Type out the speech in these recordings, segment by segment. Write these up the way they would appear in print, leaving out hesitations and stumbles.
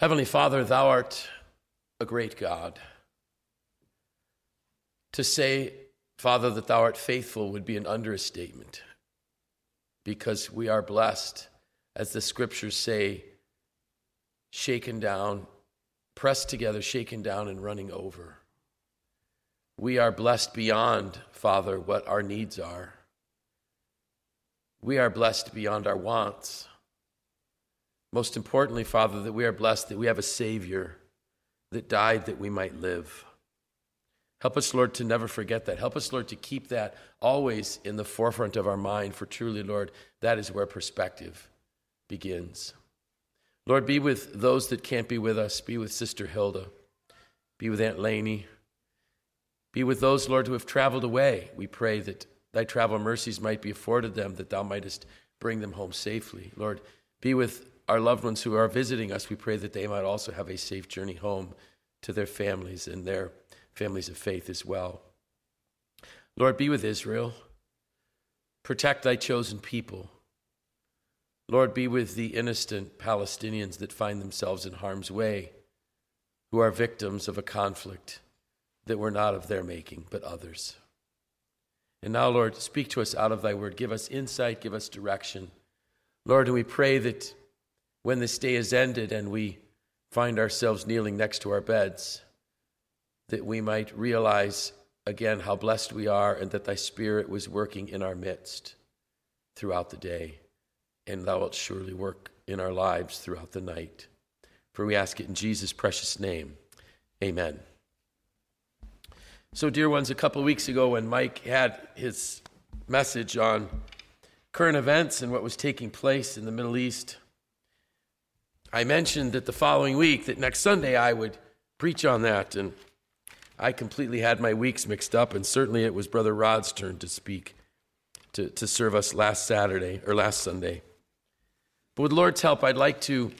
Heavenly Father, thou art a great God. To say, Father, that thou art faithful would be an understatement, because we are blessed, as the scriptures say, shaken down, pressed together, shaken down, and running over. We are blessed beyond, Father, what our needs are. We are blessed beyond our wants. Most importantly, Father, that we are blessed that we have a Savior that died that we might live. Help us, Lord, to never forget that. Help us, Lord, to keep that always in the forefront of our mind, for truly, Lord, that is where perspective begins. Lord, be with those that can't be with us. Be with Sister Hilda. Be with Aunt Lainey. Be with those, Lord, who have traveled away. We pray that thy travel mercies might be afforded them, that thou mightest bring them home safely. Lord, be with our loved ones who are visiting us. We pray that they might also have a safe journey home to their families and their families of faith as well. Lord, be with Israel. Protect thy chosen people. Lord, be with the innocent Palestinians that find themselves in harm's way, who are victims of a conflict that were not of their making, but others. And now, Lord, speak to us out of thy word. Give us insight, give us direction. Lord, and we pray that when this day is ended and we find ourselves kneeling next to our beds, that we might realize again how blessed we are, and that thy Spirit was working in our midst throughout the day, and thou wilt surely work in our lives throughout the night. For we ask it in Jesus' precious name. Amen. So, dear ones, a couple of weeks ago when Mike had his message on current events and what was taking place in the Middle East, I mentioned that the following week, that next Sunday I would preach on that, and I completely had my weeks mixed up, and certainly it was Brother Rod's turn to speak, to serve us last Sunday. But with the Lord's help, I'd like to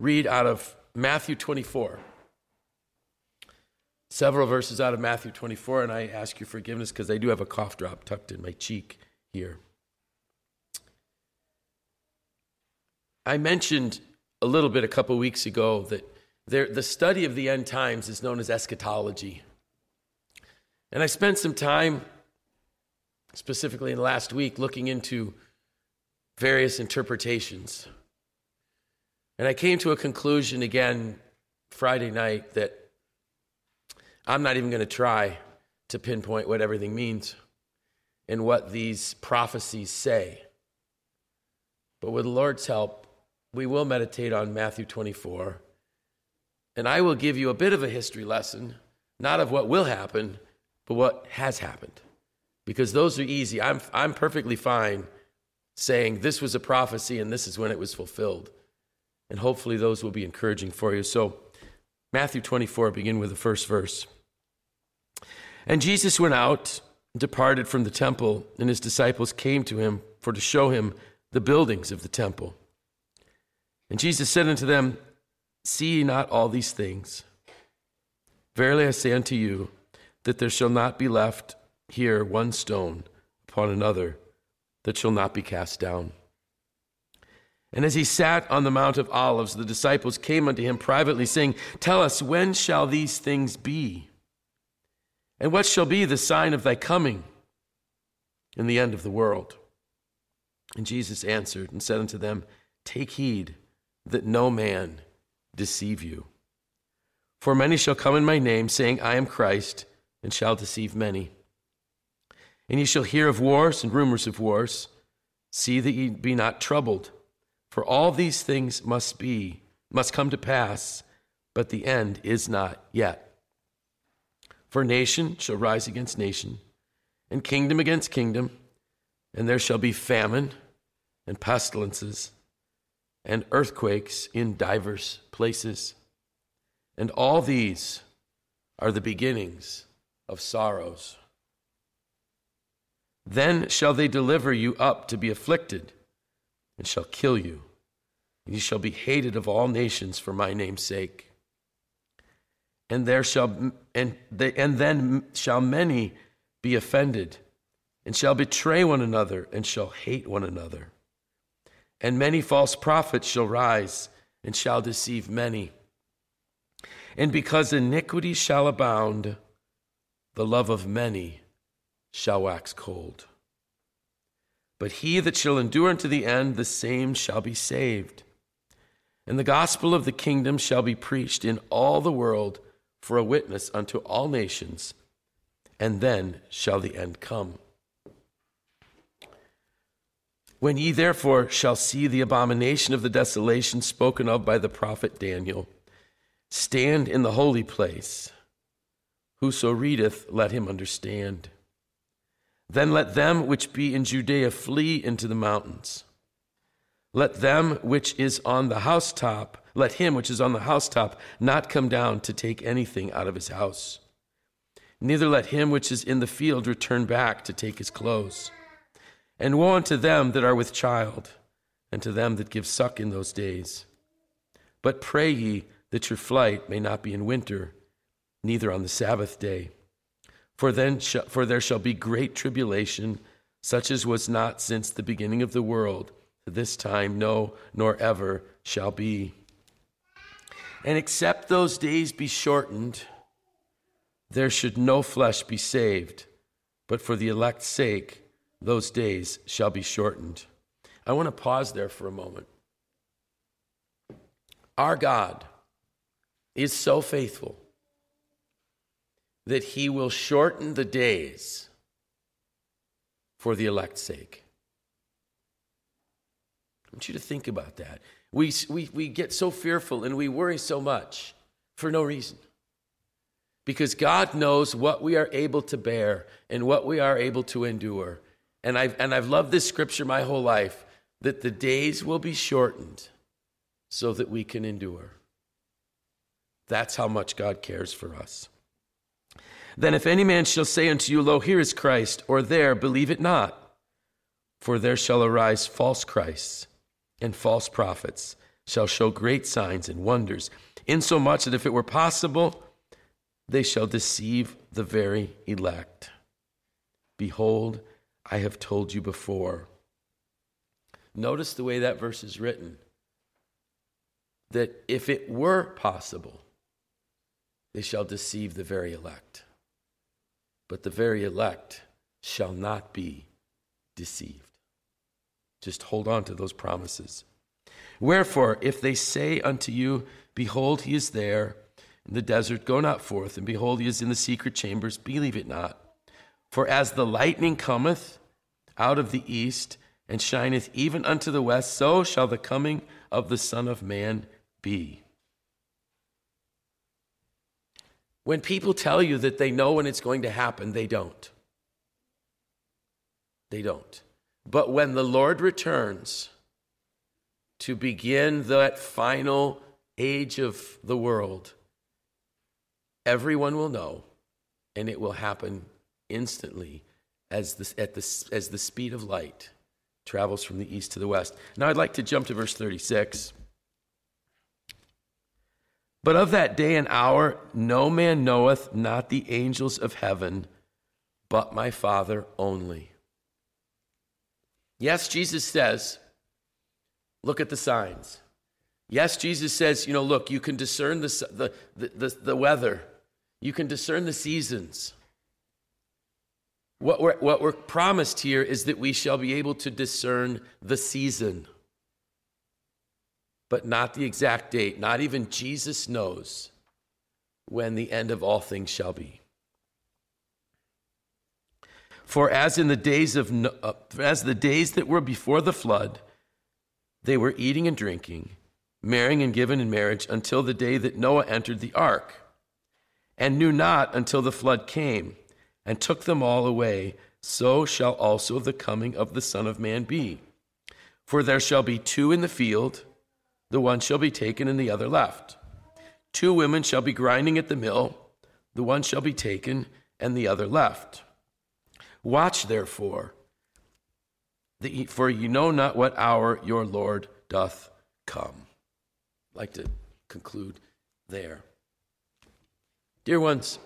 read out of Matthew 24. Several verses out of Matthew 24, and I ask your forgiveness because I do have a cough drop tucked in my cheek here. I mentioned a little bit a couple weeks ago that the study of the end times is known as eschatology. And I spent some time, specifically in the last week, looking into various interpretations. And I came to a conclusion again Friday night that I'm not even going to try to pinpoint what everything means and what these prophecies say. But with the Lord's help, we will meditate on Matthew 24. And I will give you a bit of a history lesson, not of what will happen, but what has happened. Because those are easy. I'm perfectly fine saying this was a prophecy and this is when it was fulfilled. And hopefully those will be encouraging for you. So Matthew 24, begin with the first verse. And Jesus went out, departed from the temple, and his disciples came to him for to show him the buildings of the temple. And Jesus said unto them, See ye not all these things? Verily I say unto you, that there shall not be left here one stone upon another that shall not be cast down. And as he sat on the Mount of Olives, the disciples came unto him privately, saying, Tell us, when shall these things be? And what shall be the sign of thy coming and the end of the world? And Jesus answered and said unto them, Take heed that no man deceive you. For many shall come in my name, saying, I am Christ, and shall deceive many. And ye shall hear of wars and rumors of wars. See that ye be not troubled. For all these things must come to pass, but the end is not yet. For nation shall rise against nation, and kingdom against kingdom, and there shall be famine and pestilences and earthquakes in divers places. And all these are the beginnings of sorrows. Then shall they deliver you up to be afflicted, and shall kill you, and ye shall be hated of all nations for my name's sake. And then shall many be offended, and shall betray one another, and shall hate one another. And many false prophets shall rise, and shall deceive many. And because iniquity shall abound, the love of many shall wax cold. But he that shall endure unto the end, the same shall be saved. And the gospel of the kingdom shall be preached in all the world for a witness unto all nations, and then shall the end come. When ye therefore shall see the abomination of the desolation spoken of by the prophet Daniel, stand in the holy place. Whoso readeth, let him understand. Then let them which be in Judea flee into the mountains. Let them which is on the housetop, let him which is on the housetop not come down to take anything out of his house. Neither let him which is in the field return back to take his clothes. And woe unto them that are with child, and to them that give suck in those days. But pray ye that your flight may not be in winter, neither on the Sabbath day. For there shall be great tribulation, such as was not since the beginning of the world, to this time, no, nor ever shall be. And except those days be shortened, there should no flesh be saved, but for the elect's sake, those days shall be shortened. I want to pause there for a moment. Our God is so faithful that he will shorten the days for the elect's sake. I want you to think about that. We get so fearful and we worry so much for no reason, because God knows what we are able to bear and what we are able to endure. And I've loved this scripture my whole life, that the days will be shortened so that we can endure. That's how much God cares for us. Then if any man shall say unto you, Lo, here is Christ, or there, believe it not. For there shall arise false Christs, and false prophets shall show great signs and wonders, insomuch that if it were possible, they shall deceive the very elect. Behold, I have told you before. Notice the way that verse is written, that if it were possible, they shall deceive the very elect. But the very elect shall not be deceived. Just hold on to those promises. Wherefore, if they say unto you, Behold, he is there in the desert, go not forth, and behold, he is in the secret chambers, believe it not. For as the lightning cometh out of the east, and shineth even unto the west, so shall the coming of the Son of Man be. When people tell you that they know when it's going to happen, they don't. They don't. But when the Lord returns to begin that final age of the world, everyone will know, and it will happen instantly as the speed of light travels from the east to the west. Now I'd like to jump to verse 36. But of that day and hour, no man knoweth, not the angels of heaven, but my Father only. Yes, Jesus says, look at the signs. Yes, Jesus says, you know, look, you can discern the weather. You can discern the seasons. What we're promised here is that we shall be able to discern the season, but not the exact date. Not even Jesus knows when the end of all things shall be. For as in the days of as the days that were before the flood, they were eating and drinking, marrying and giving in marriage, until the day that Noah entered the ark, and knew not until the flood came, and took them all away, so shall also the coming of the Son of Man be. For there shall be two in the field, the one shall be taken and the other left. Two women shall be grinding at the mill, the one shall be taken and the other left. Watch therefore, for you know not what hour your Lord doth come. I'd like to conclude there. Dear ones,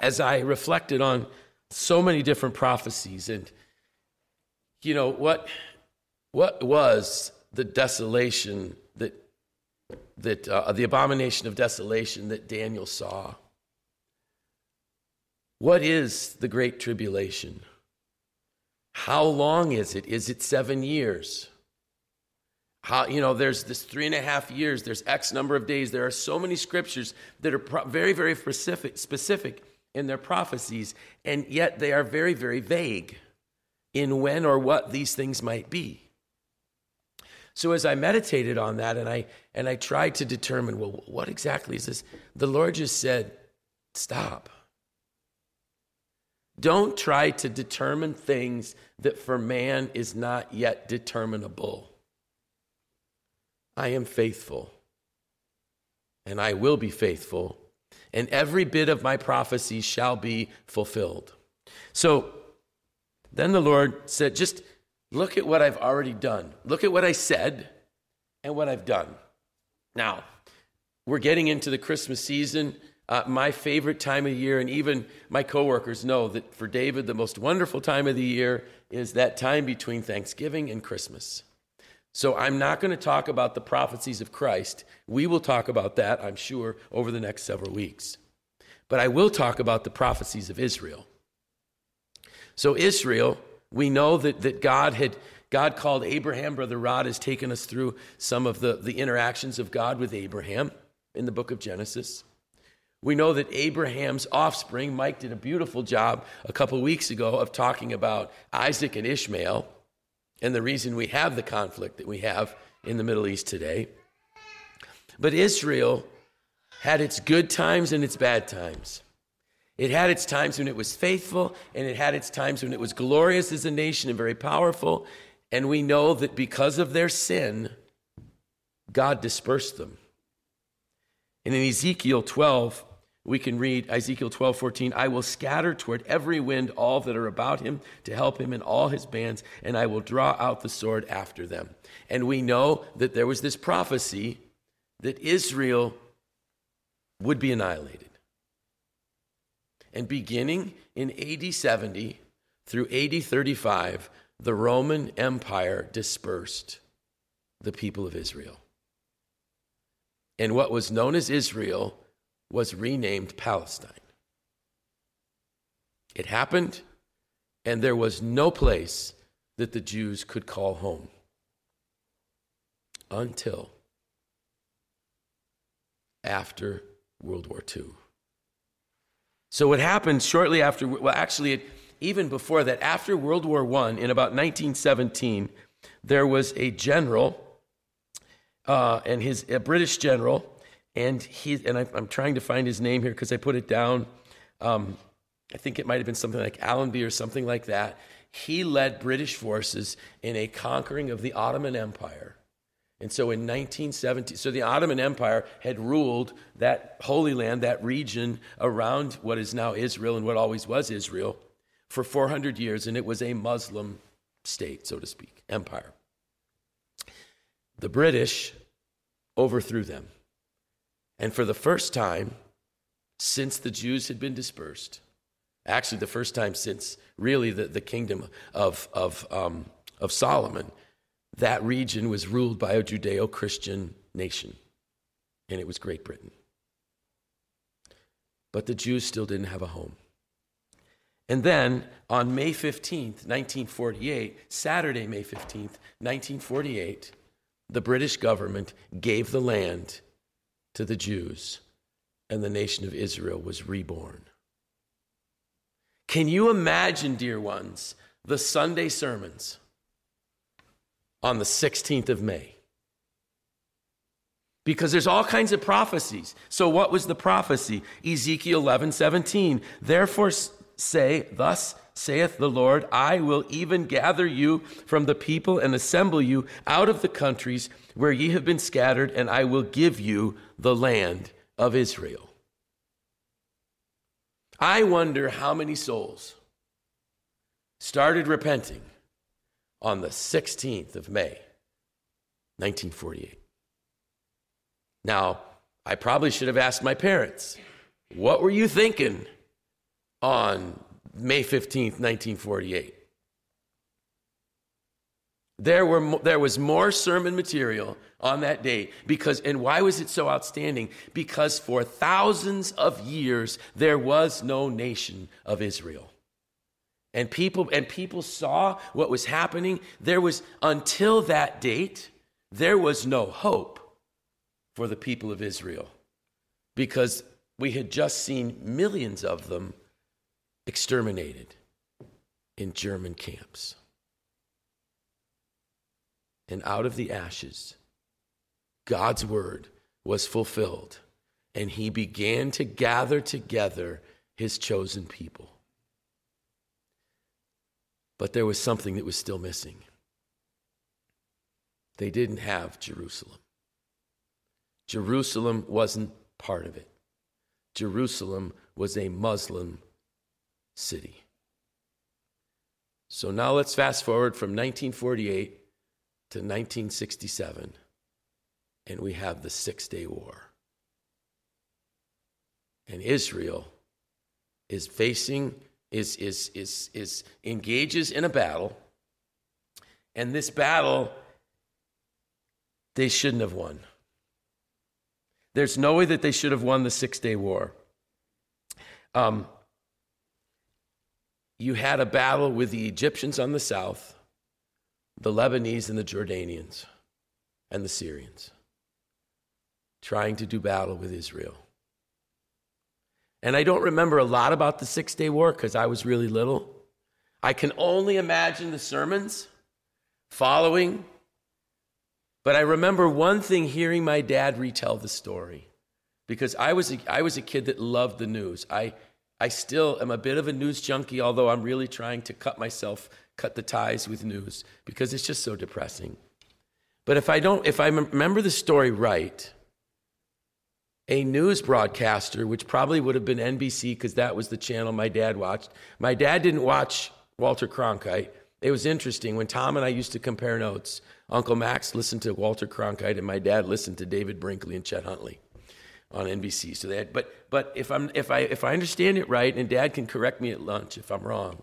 as I reflected on so many different prophecies and, you know, what was the desolation that the abomination of desolation that Daniel saw. What is the Great Tribulation? How long is it? Is it 7 years? How, you know, there's this 3.5 years. There's X number of days. There are so many scriptures that are very, very specific in their prophecies, and yet they are very, very vague in when or what these things might be. So as I meditated on that, and I tried to determine, well, what exactly is this? The Lord just said, stop. Don't try to determine things that for man is not yet determinable. I am faithful, and I will be faithful, and every bit of my prophecy shall be fulfilled. So then the Lord said, just look at what I've already done. Look at what I said and what I've done. Now, we're getting into the Christmas season. My favorite time of year, and even my coworkers know that for David, the most wonderful time of the year is that time between Thanksgiving and Christmas. So I'm not going to talk about the prophecies of Christ. We will talk about that, I'm sure, over the next several weeks. But I will talk about the prophecies of Israel. So Israel, we know that God called Abraham. Brother Rod has taken us through some of the interactions of God with Abraham in the book of Genesis. We know that Abraham's offspring, Mike did a beautiful job a couple weeks ago of talking about Isaac and Ishmael and the reason we have the conflict that we have in the Middle East today. But Israel had its good times and its bad times. It had its times when it was faithful, and it had its times when it was glorious as a nation and very powerful. And we know that because of their sin, God dispersed them. And in Ezekiel 12, we can read Ezekiel 12:14, I will scatter toward every wind all that are about him to help him in all his bands, and I will draw out the sword after them. And we know that there was this prophecy that Israel would be annihilated. And beginning in AD 70 through AD 35, the Roman Empire dispersed the people of Israel. And what was known as Israel was renamed Palestine. It happened, and there was no place that the Jews could call home until after World War II. So what happened shortly after, well, actually, even before that, after World War I, in about 1917, there was a general, and his a British general, and I'm trying to find his name here because I put it down. I think it might have been something like Allenby or something like that. He led British forces in a conquering of the Ottoman Empire. And so in 1917, so the Ottoman Empire had ruled that Holy Land, that region around what is now Israel and what always was Israel, for 400 years, and it was a Muslim state, so to speak, empire. The British overthrew them. And for the first time since the Jews had been dispersed, actually the first time since really the kingdom of Solomon, that region was ruled by a Judeo-Christian nation, and it was Great Britain. But the Jews still didn't have a home. And then on May 15th, 1948, Saturday, May 15th, 1948, the British government gave the land to the Jews, and the nation of Israel was reborn. Can you imagine, dear ones, the Sunday sermons on the 16th of May? Because there's all kinds of prophecies. So what was the prophecy? Ezekiel 11:17. Therefore say, thus saith the Lord, I will even gather you from the people and assemble you out of the countries where ye have been scattered, and I will give you the land of Israel. I wonder how many souls started repenting on the 16th of May, 1948. Now, I probably should have asked my parents, what were you thinking on May 15th, 1948? There was more sermon material on that day because, and why was it so outstanding? Because for thousands of years, there was no nation of Israel. And people saw what was happening. There was, until that date, there was no hope for the people of Israel because we had just seen millions of them exterminated in German camps. And out of the ashes, God's word was fulfilled, and he began to gather together his chosen people. But there was something that was still missing. They didn't have Jerusalem. Jerusalem wasn't part of it. Jerusalem was a Muslim city. So now let's fast forward from 1948 to 1967, and we have the 6 Day War. And Israel is facing, is engages in a battle, and this battle they shouldn't have won. There's no way that they should have won the 6 Day War. You had a battle with the Egyptians on the south, the Lebanese and the Jordanians and the Syrians trying to do battle with Israel. And I don't remember a lot about the 6 Day War because I was really little. I can only imagine the sermons following, but I remember one thing, hearing my dad retell the story, because I was a kid that loved the news. I still am a bit of a news junkie, although I'm really trying to cut the ties with news because it's just so depressing. But if I remember the story right, a news broadcaster, which probably would have been NBC because that was the channel my dad watched. My dad didn't watch Walter Cronkite. It was interesting. When Tom and I used to compare notes, Uncle Max listened to Walter Cronkite and my dad listened to David Brinkley and Chet Huntley on NBC. So they had, but if I understand it right, and Dad can correct me at lunch if I'm wrong,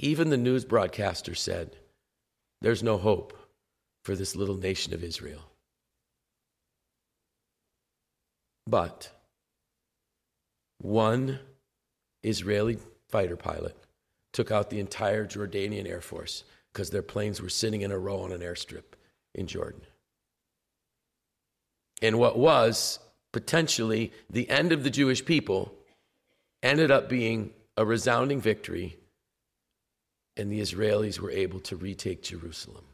even the news broadcaster said, "There's no hope for this little nation of Israel." But one Israeli fighter pilot took out the entire Jordanian Air Force because their planes were sitting in a row on an airstrip in Jordan. And what was potentially the end of the Jewish people ended up being a resounding victory, and the Israelis were able to retake Jerusalem.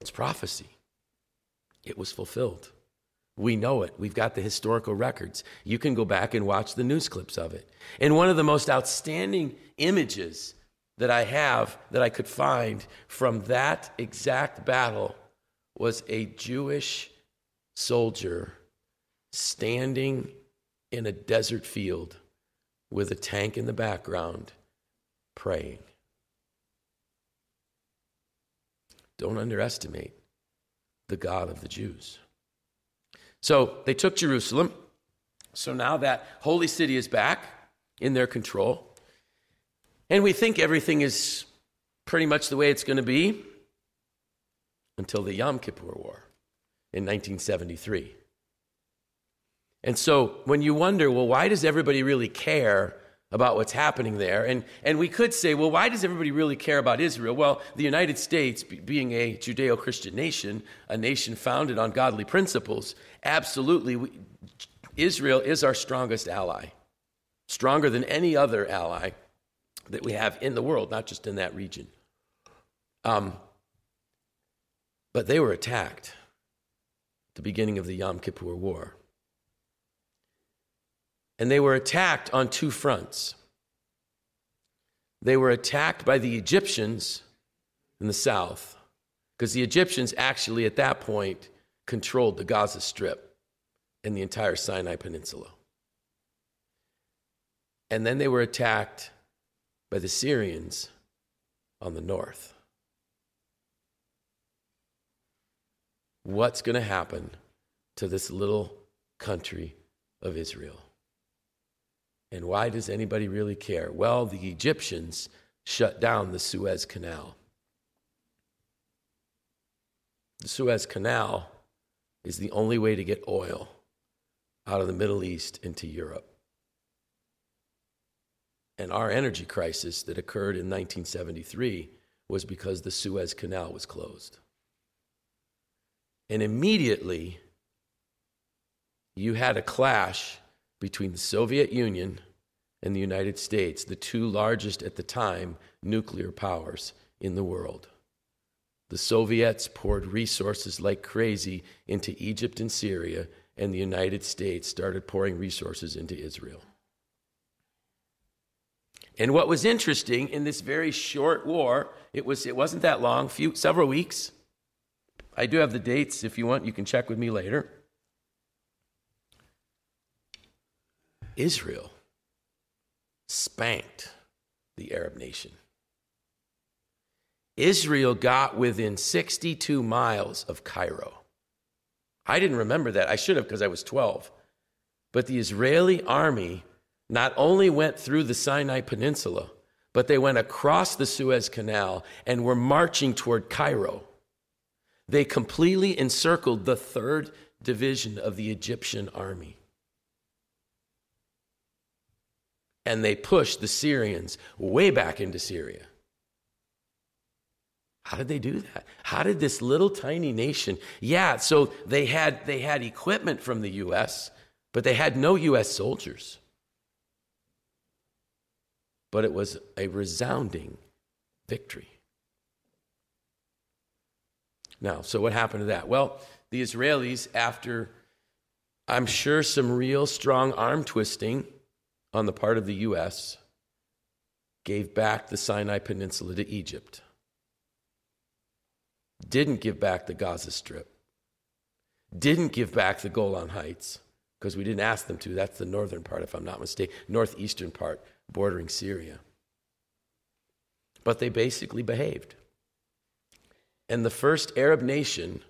It's prophecy. It was fulfilled. We know it. We've got the historical records. You can go back and watch the news clips of it. And one of the most outstanding images that I have, that I could find from that exact battle, was a Jewish soldier standing in a desert field with a tank in the background, praying. Don't underestimate the God of the Jews. So they took Jerusalem. So now that holy city is back in their control. And we think everything is pretty much the way it's going to be until the Yom Kippur War in 1973. And so when you wonder, well, why does everybody really care about what's happening there? And we could say, well, why does everybody really care about Israel? Well, the United States, being a Judeo-Christian nation, a nation founded on godly principles, absolutely, Israel is our strongest ally, stronger than any other ally that we have in the world, not just in that region. But they were attacked at the beginning of the Yom Kippur War. And they were attacked on two fronts. They were attacked by the Egyptians in the south, because the Egyptians actually at that point controlled the Gaza Strip and the entire Sinai Peninsula. And then they were attacked by the Syrians on the north. What's going to happen to this little country of Israel? And why does anybody really care? Well, the Egyptians shut down the Suez Canal. The Suez Canal is the only way to get oil out of the Middle East into Europe. And our energy crisis that occurred in 1973 was because the Suez Canal was closed. And immediately, you had a clash between the Soviet Union and the United States, the two largest at the time nuclear powers in the world. The Soviets poured resources like crazy into Egypt and Syria, and the United States started pouring resources into Israel. And what was interesting in this very short war, it wasn't that long, several weeks. I do have the dates if you want, you can check with me later. Israel spanked the Arab nation. Israel got within 62 miles of Cairo. I didn't remember that. I should have because I was 12. But the Israeli army not only went through the Sinai Peninsula, but they went across the Suez Canal and were marching toward Cairo. They completely encircled the 3rd Division of the Egyptian army. And they pushed the Syrians way back into Syria. How did they do that? How did this little tiny nation? Yeah, so they had equipment from the U.S., but they had no U.S. soldiers. But it was a resounding victory. Now, so what happened to that? Well, the Israelis, after I'm sure some real strong arm twisting on the part of the U.S., gave back the Sinai Peninsula to Egypt. Didn't give back the Gaza Strip. Didn't give back the Golan Heights, because we didn't ask them to. That's the northern part, if I'm not mistaken, northeastern part bordering Syria. But they basically behaved. And the first Arab nation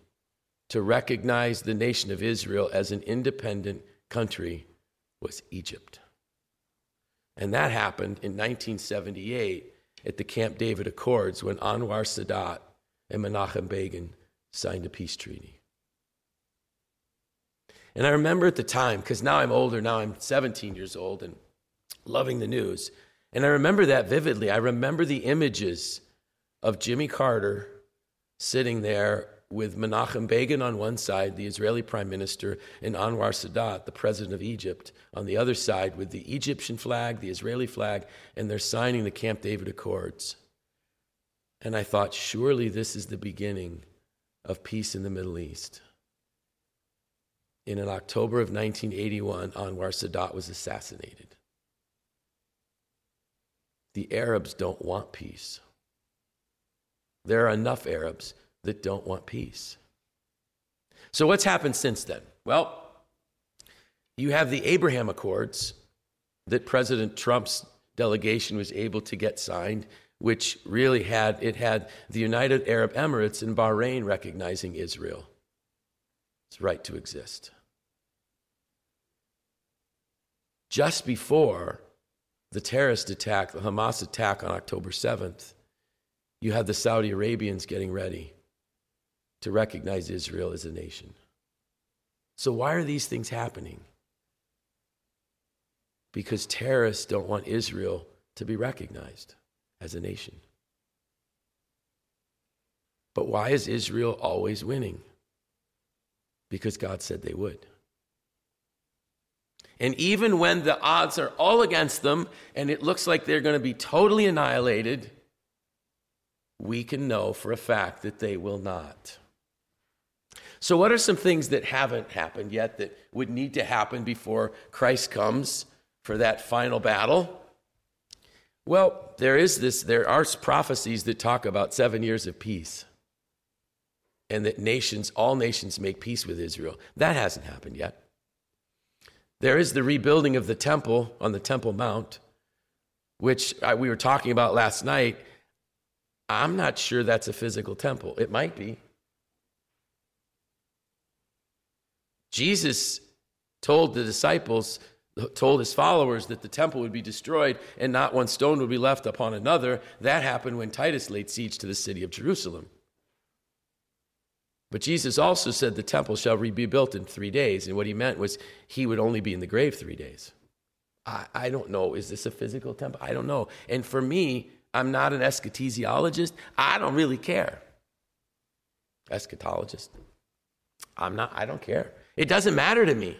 to recognize the nation of Israel as an independent country was Egypt. And that happened in 1978 at the Camp David Accords when Anwar Sadat and Menachem Begin signed a peace treaty. And I remember at the time, because now I'm older, now I'm 17 years old and loving the news. And I remember that vividly. I remember the images of Jimmy Carter sitting there with Menachem Begin on one side, the Israeli prime minister, and Anwar Sadat, the president of Egypt, on the other side with the Egyptian flag, the Israeli flag, and they're signing the Camp David Accords. And I thought, surely this is the beginning of peace in the Middle East. And in October of 1981, Anwar Sadat was assassinated. The Arabs don't want peace. There are enough Arabs that don't want peace. So what's happened since then? Well, you have the Abraham Accords that President Trump's delegation was able to get signed, which really had the United Arab Emirates and Bahrain recognizing Israel's right to exist. Just before the terrorist attack, the Hamas attack on October 7th, you had the Saudi Arabians getting ready to recognize Israel as a nation. So why are these things happening? Because terrorists don't want Israel to be recognized as a nation. But why is Israel always winning? Because God said they would. And even when the odds are all against them and it looks like they're going to be totally annihilated, we can know for a fact that they will not. So what are some things that haven't happened yet that would need to happen before Christ comes for that final battle? Well, there are prophecies that talk about 7 years of peace and that all nations make peace with Israel. That hasn't happened yet. There is the rebuilding of the temple on the Temple Mount, which we were talking about last night. I'm not sure that's a physical temple. It might be. Jesus told the disciples told his followers that the temple would be destroyed and not one stone would be left upon another. That happened when Titus laid siege to the city of Jerusalem. But Jesus also said the temple shall be built in 3 days. And what he meant was he would only be in the grave 3 days. I don't know. Is this a physical temple? I don't know. And for me, I'm not an eschatologist. I don't really care. Eschatologist. I don't care. It doesn't matter to me.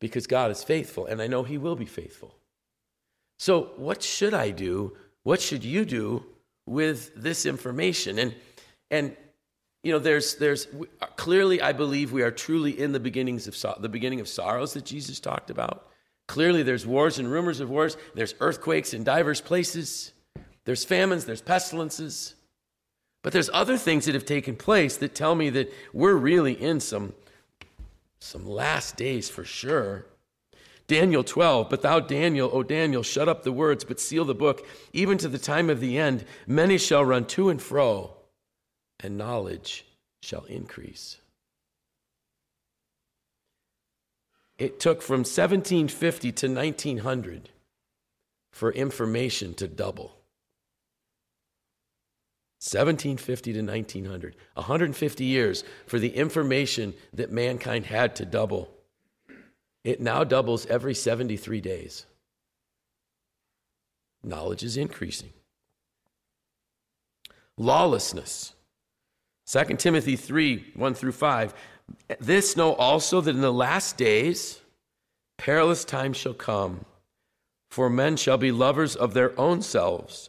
Because God is faithful, and I know he will be faithful. So what should I do? What should you do with this information? And you know, there's clearly, I believe we are truly in the beginning of sorrows that Jesus talked about. Clearly, there's wars and rumors of wars. There's earthquakes in diverse places. There's famines. There's pestilences. But there's other things that have taken place that tell me that we're really in some last days for sure. Daniel 12, but thou, Daniel, O Daniel, shut up the words, but seal the book, even to the time of the end. Many shall run to and fro, and knowledge shall increase. It took from 1750 to 1900 for information to double. 1750 to 1900, 150 years for the information that mankind had to double. It now doubles every 73 days. Knowledge is increasing. Lawlessness. 2 Timothy 3, 1 through 5. This know also that in the last days perilous times shall come, for men shall be lovers of their own selves,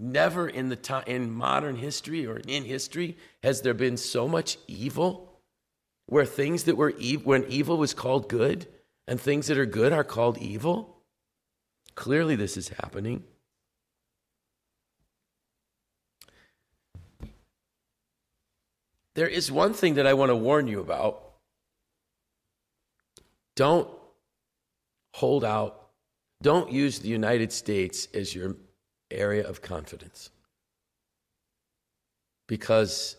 Never in the time in modern history or in history has there been so much evil, where things that were when evil was called good and things that are good are called evil. Clearly, this is happening. There is one thing that I want to warn you about. Don't hold out. Don't use the United States as your area of confidence, because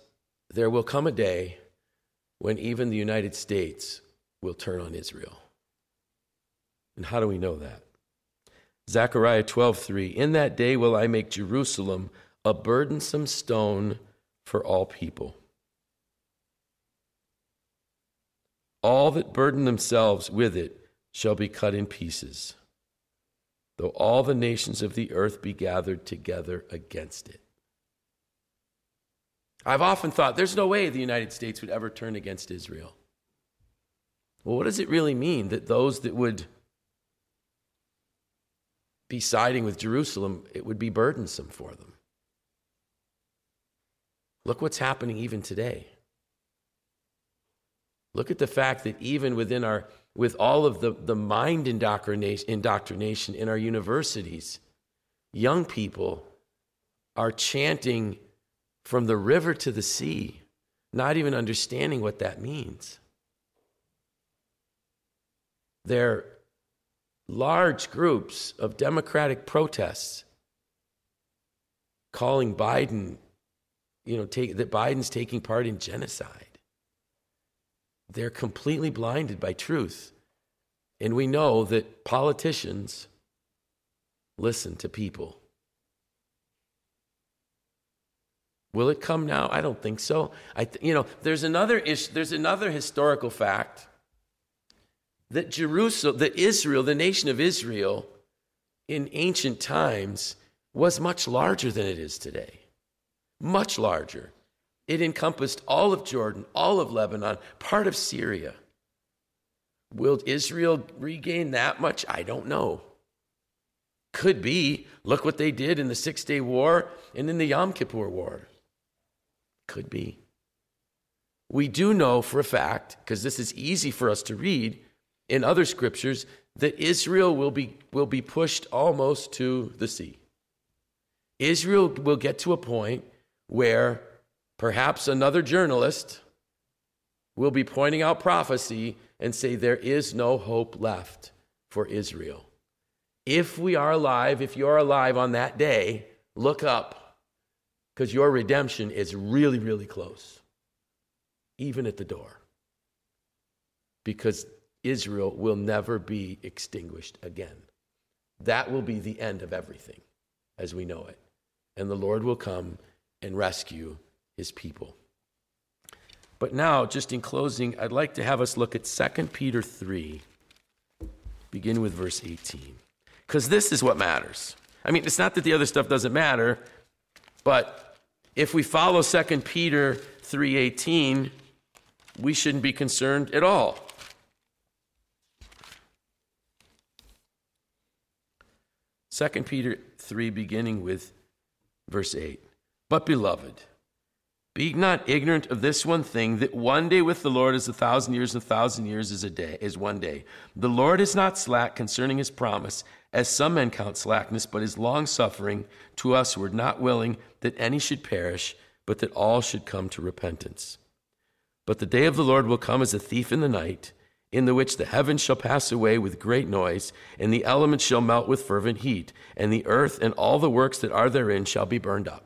there will come a day when even the United States will turn on Israel. And how do we know that? Zechariah 12:3, in that day will I make Jerusalem a burdensome stone for all people. All that burden themselves with it shall be cut in pieces, though all the nations of the earth be gathered together against it. I've often thought, there's no way the United States would ever turn against Israel. Well, what does it really mean that those that would be siding with Jerusalem, it would be burdensome for them? Look what's happening even today. Look at the fact that even within with all of the mind indoctrination in our universities, young people are chanting from the river to the sea, not even understanding what that means. There are large groups of democratic protests calling Biden, that Biden's taking part in genocide. They're completely blinded by truth. And we know that politicians listen to people. Will it come now? I don't think so. There's another issue. There's another historical fact that Israel, the nation of Israel, in ancient times was much larger than it is today. Much larger. It encompassed all of Jordan, all of Lebanon, part of Syria. Will Israel regain that much? I don't know. Could be. Look what they did in the 6 Day War and in the Yom Kippur War. Could be. we do know for a fact, because this is easy for us to read in other scriptures, that Israel will be pushed almost to the sea. Israel will get to a point where perhaps another journalist will be pointing out prophecy and say there is no hope left for Israel. If we are alive, if you're alive on that day, look up, because your redemption is really, really close, even at the door, because Israel will never be extinguished again. That will be the end of everything as we know it. And the Lord will come and rescue his people. But now, just in closing, I'd like to have us look at 2 Peter 3, begin with verse 18. Because this is what matters. I mean, it's not that the other stuff doesn't matter, but if we follow 2 Peter 3:18, we shouldn't be concerned at all. Second Peter 3, beginning with verse 8. But beloved, be not ignorant of this one thing, that one day with the Lord is 1,000 years, and 1,000 years is one day. The Lord is not slack concerning his promise, as some men count slackness, but is long-suffering to us, who are not willing that any should perish, but that all should come to repentance. But the day of the Lord will come as a thief in the night, in the which the heavens shall pass away with great noise, and the elements shall melt with fervent heat, and the earth and all the works that are therein shall be burned up.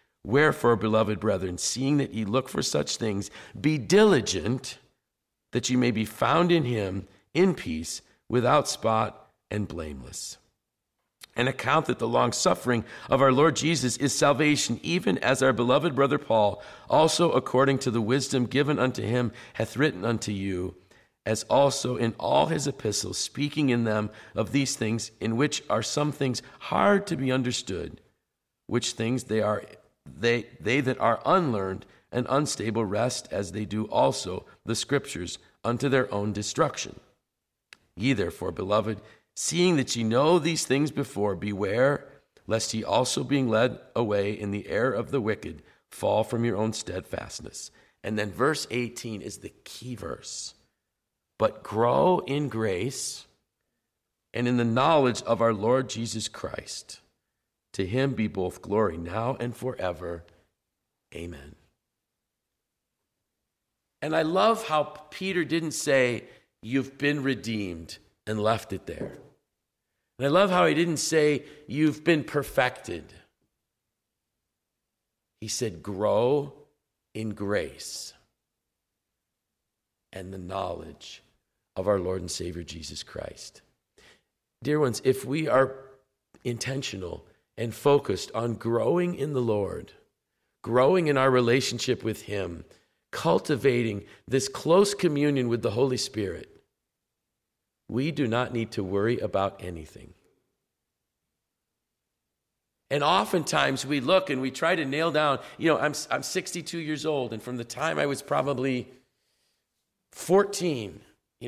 Wherefore, beloved brethren, seeing that ye look for such things, be diligent that ye may be found in him in peace, without spot and blameless. And account that the long-suffering of our Lord Jesus is salvation, even as our beloved brother Paul, also according to the wisdom given unto him, hath written unto you, as also in all his epistles, speaking in them of these things, in which are some things hard to be understood, which things they that are unlearned and unstable rest, as they do also the Scriptures, unto their own destruction. Ye therefore, beloved, seeing that ye know these things before, beware, lest ye also, being led away in the error of the wicked, fall from your own steadfastness. And then verse 18 is the key verse. But grow in grace and in the knowledge of our Lord Jesus Christ. To him be both glory now and forever. Amen. And I love how Peter didn't say, you've been redeemed, and left it there. And I love how he didn't say, you've been perfected. He said, grow in grace and the knowledge of our Lord and Savior Jesus Christ. Dear ones, if we are intentional and focused on growing in the Lord, growing in our relationship with him, cultivating this close communion with the Holy Spirit, we do not need to worry about anything. And oftentimes we look and we try to nail down, I'm 62 years old, and from the time I was probably 14,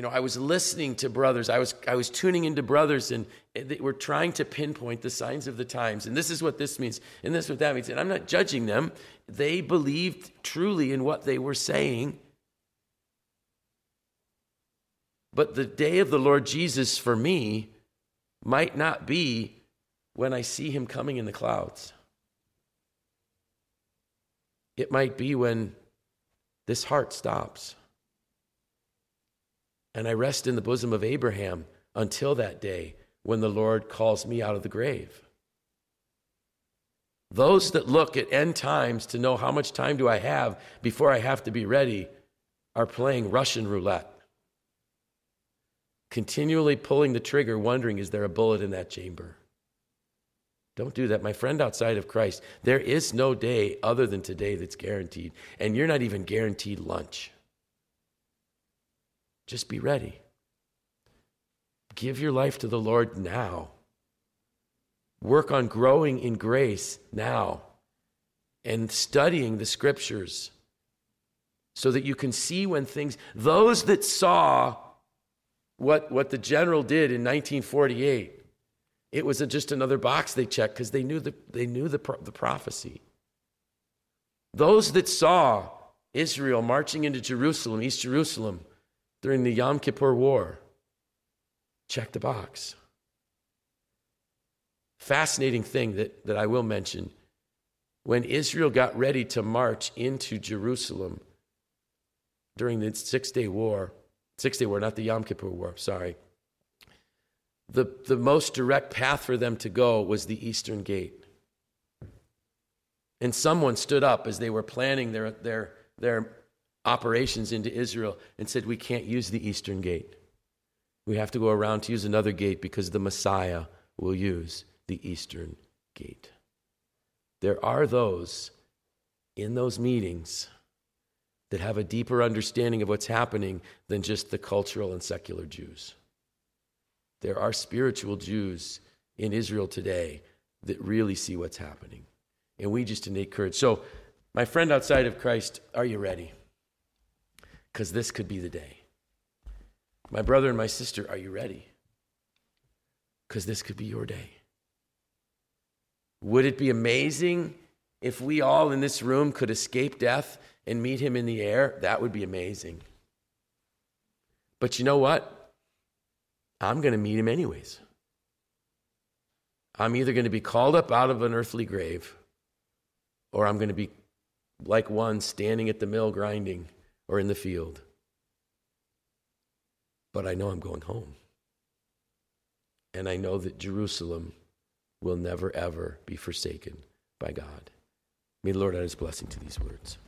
I was listening to brothers. I was tuning into brothers, and they were trying to pinpoint the signs of the times. And this is what this means, and this is what that means. And I'm not judging them. They believed truly in what they were saying. But the day of the Lord Jesus for me might not be when I see him coming in the clouds. It might be when this heart stops and I rest in the bosom of Abraham until that day when the Lord calls me out of the grave. Those that look at end times to know how much time do I have before I have to be ready are playing Russian roulette, continually pulling the trigger, wondering, is there a bullet in that chamber? Don't do that, my friend. Outside of Christ, there is no day other than today that's guaranteed, and you're not even guaranteed lunch. Just be ready. Give your life to the Lord now. Work on growing in grace now and studying the scriptures so that you can see when things, those that saw what the general did in 1948, it was just another box they checked because they knew the prophecy. Those that saw Israel marching into Jerusalem, East Jerusalem, during the Yom Kippur War, check the box. Fascinating thing that I will mention. When Israel got ready to march into Jerusalem during the Six Day War, not the Yom Kippur War, sorry, the most direct path for them to go was the Eastern Gate. And someone stood up as they were planning their operations into Israel and said, we can't use the Eastern Gate. We have to go around to use another gate because the Messiah will use the Eastern Gate. There are those in those meetings that have a deeper understanding of what's happening than just the cultural and secular Jews. There are spiritual Jews in Israel today that really see what's happening. And we just need courage. So, my friend outside of Christ, are you ready? Because this could be the day. My brother and my sister, are you ready? Because this could be your day. Would it be amazing if we all in this room could escape death and meet him in the air? That would be amazing. But you know what? I'm going to meet him anyways. I'm either going to be called up out of an earthly grave, or I'm going to be like one standing at the mill grinding or in the field. But I know I'm going home. And I know that Jerusalem will never, ever be forsaken by God. May the Lord add his blessing to these words.